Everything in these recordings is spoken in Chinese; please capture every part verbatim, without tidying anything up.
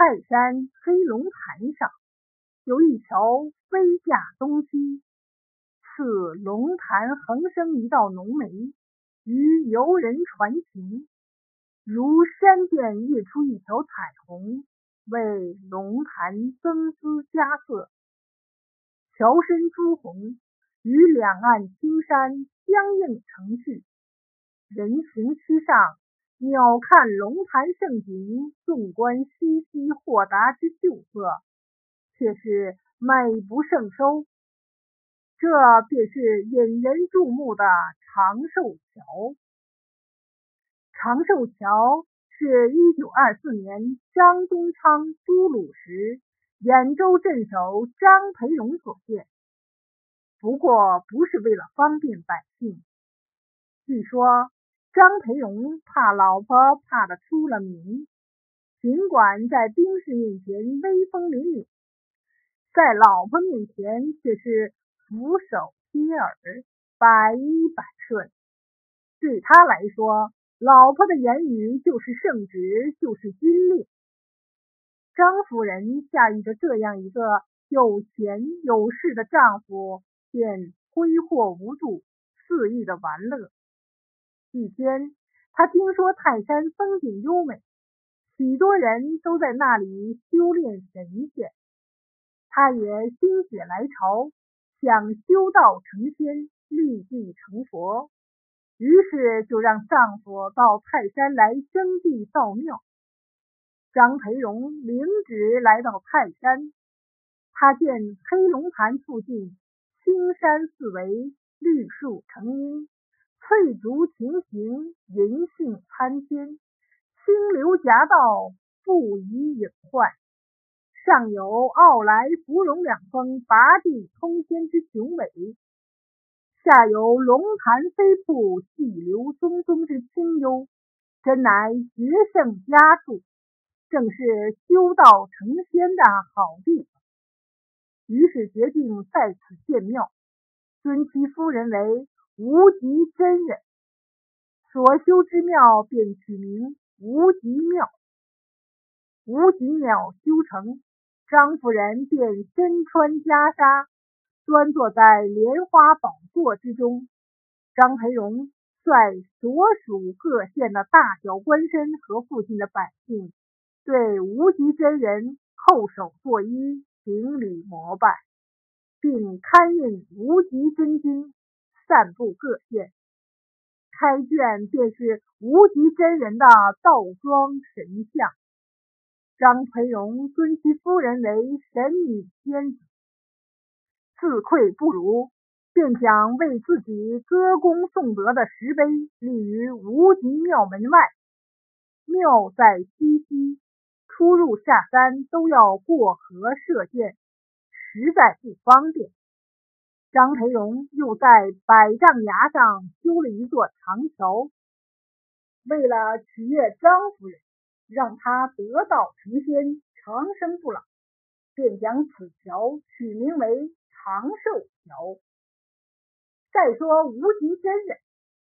泰山飞龙潭上有一条飞架东西，此龙潭横生一道浓眉，于游人传情，如山涧跃出一条彩虹，为龙潭增姿加色。桥身朱红，与两岸青山相映成趣。人行区上，鸟看龙潭胜景，纵观西溪豁达之秀色，却是美不胜收。这便是引人注目的长寿桥。长寿桥是一九二四年张宗昌督鲁时兖州镇守张培龙所建，不过不是为了方便百姓。据说张培龙怕老婆怕得出了名，尽管在丁氏面前威风凛凛，在老婆面前却是俯首贴耳，百依百顺。对他来说，老婆的言语就是圣旨，就是军令。张夫人驾驭着这样一个有钱有势的丈夫，便挥霍无度，肆意的玩乐。一天，她听说泰山风景优美，许多人都在那里修炼神仙，她也心血来潮，想修道成仙，立地成佛，于是就让丈夫到泰山来征地造庙。张培荣领旨来到泰山，他见黑龙潭附近青山四围，绿树成荫，翠竹亭亭，银杏参天，清流夹道，不遗隐患。上有傲来芙蓉两峰拔地通天之雄伟，下有龙潭飞瀑细流淙淙之清幽，真乃绝胜佳处，正是修道成仙的好地方。于是决定在此建庙，尊其夫人为无极真人，所修之庙便取名无极庙。无极庙修成，张夫人便身穿袈裟，端坐在莲花宝座之中。张培荣率所属各县的大小官绅和附近的百姓，对无极真人叩首作揖，顶礼膜拜，并刊印无极真经，散布各县。开卷便是无极真人的道装神像。张培荣尊其夫人为神女仙子，自愧不如，便想为自己歌功颂德的石碑立于无极庙门外。庙在西溪，出入下山都要过河射箭，实在不方便。张培荣又在百丈崖上修了一座长桥，为了取悦张夫人，让他得道成仙，长生不老，便将此桥取名为长寿桥。再说无极真人，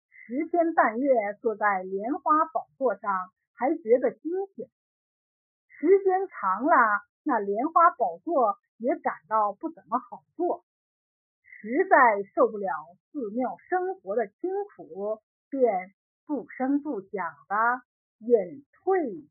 十天半月坐在莲花宝座上，还觉得新鲜；时间长了，那莲花宝座也感到不怎么好坐，实在受不了寺庙生活的清苦，便不声不响的隐退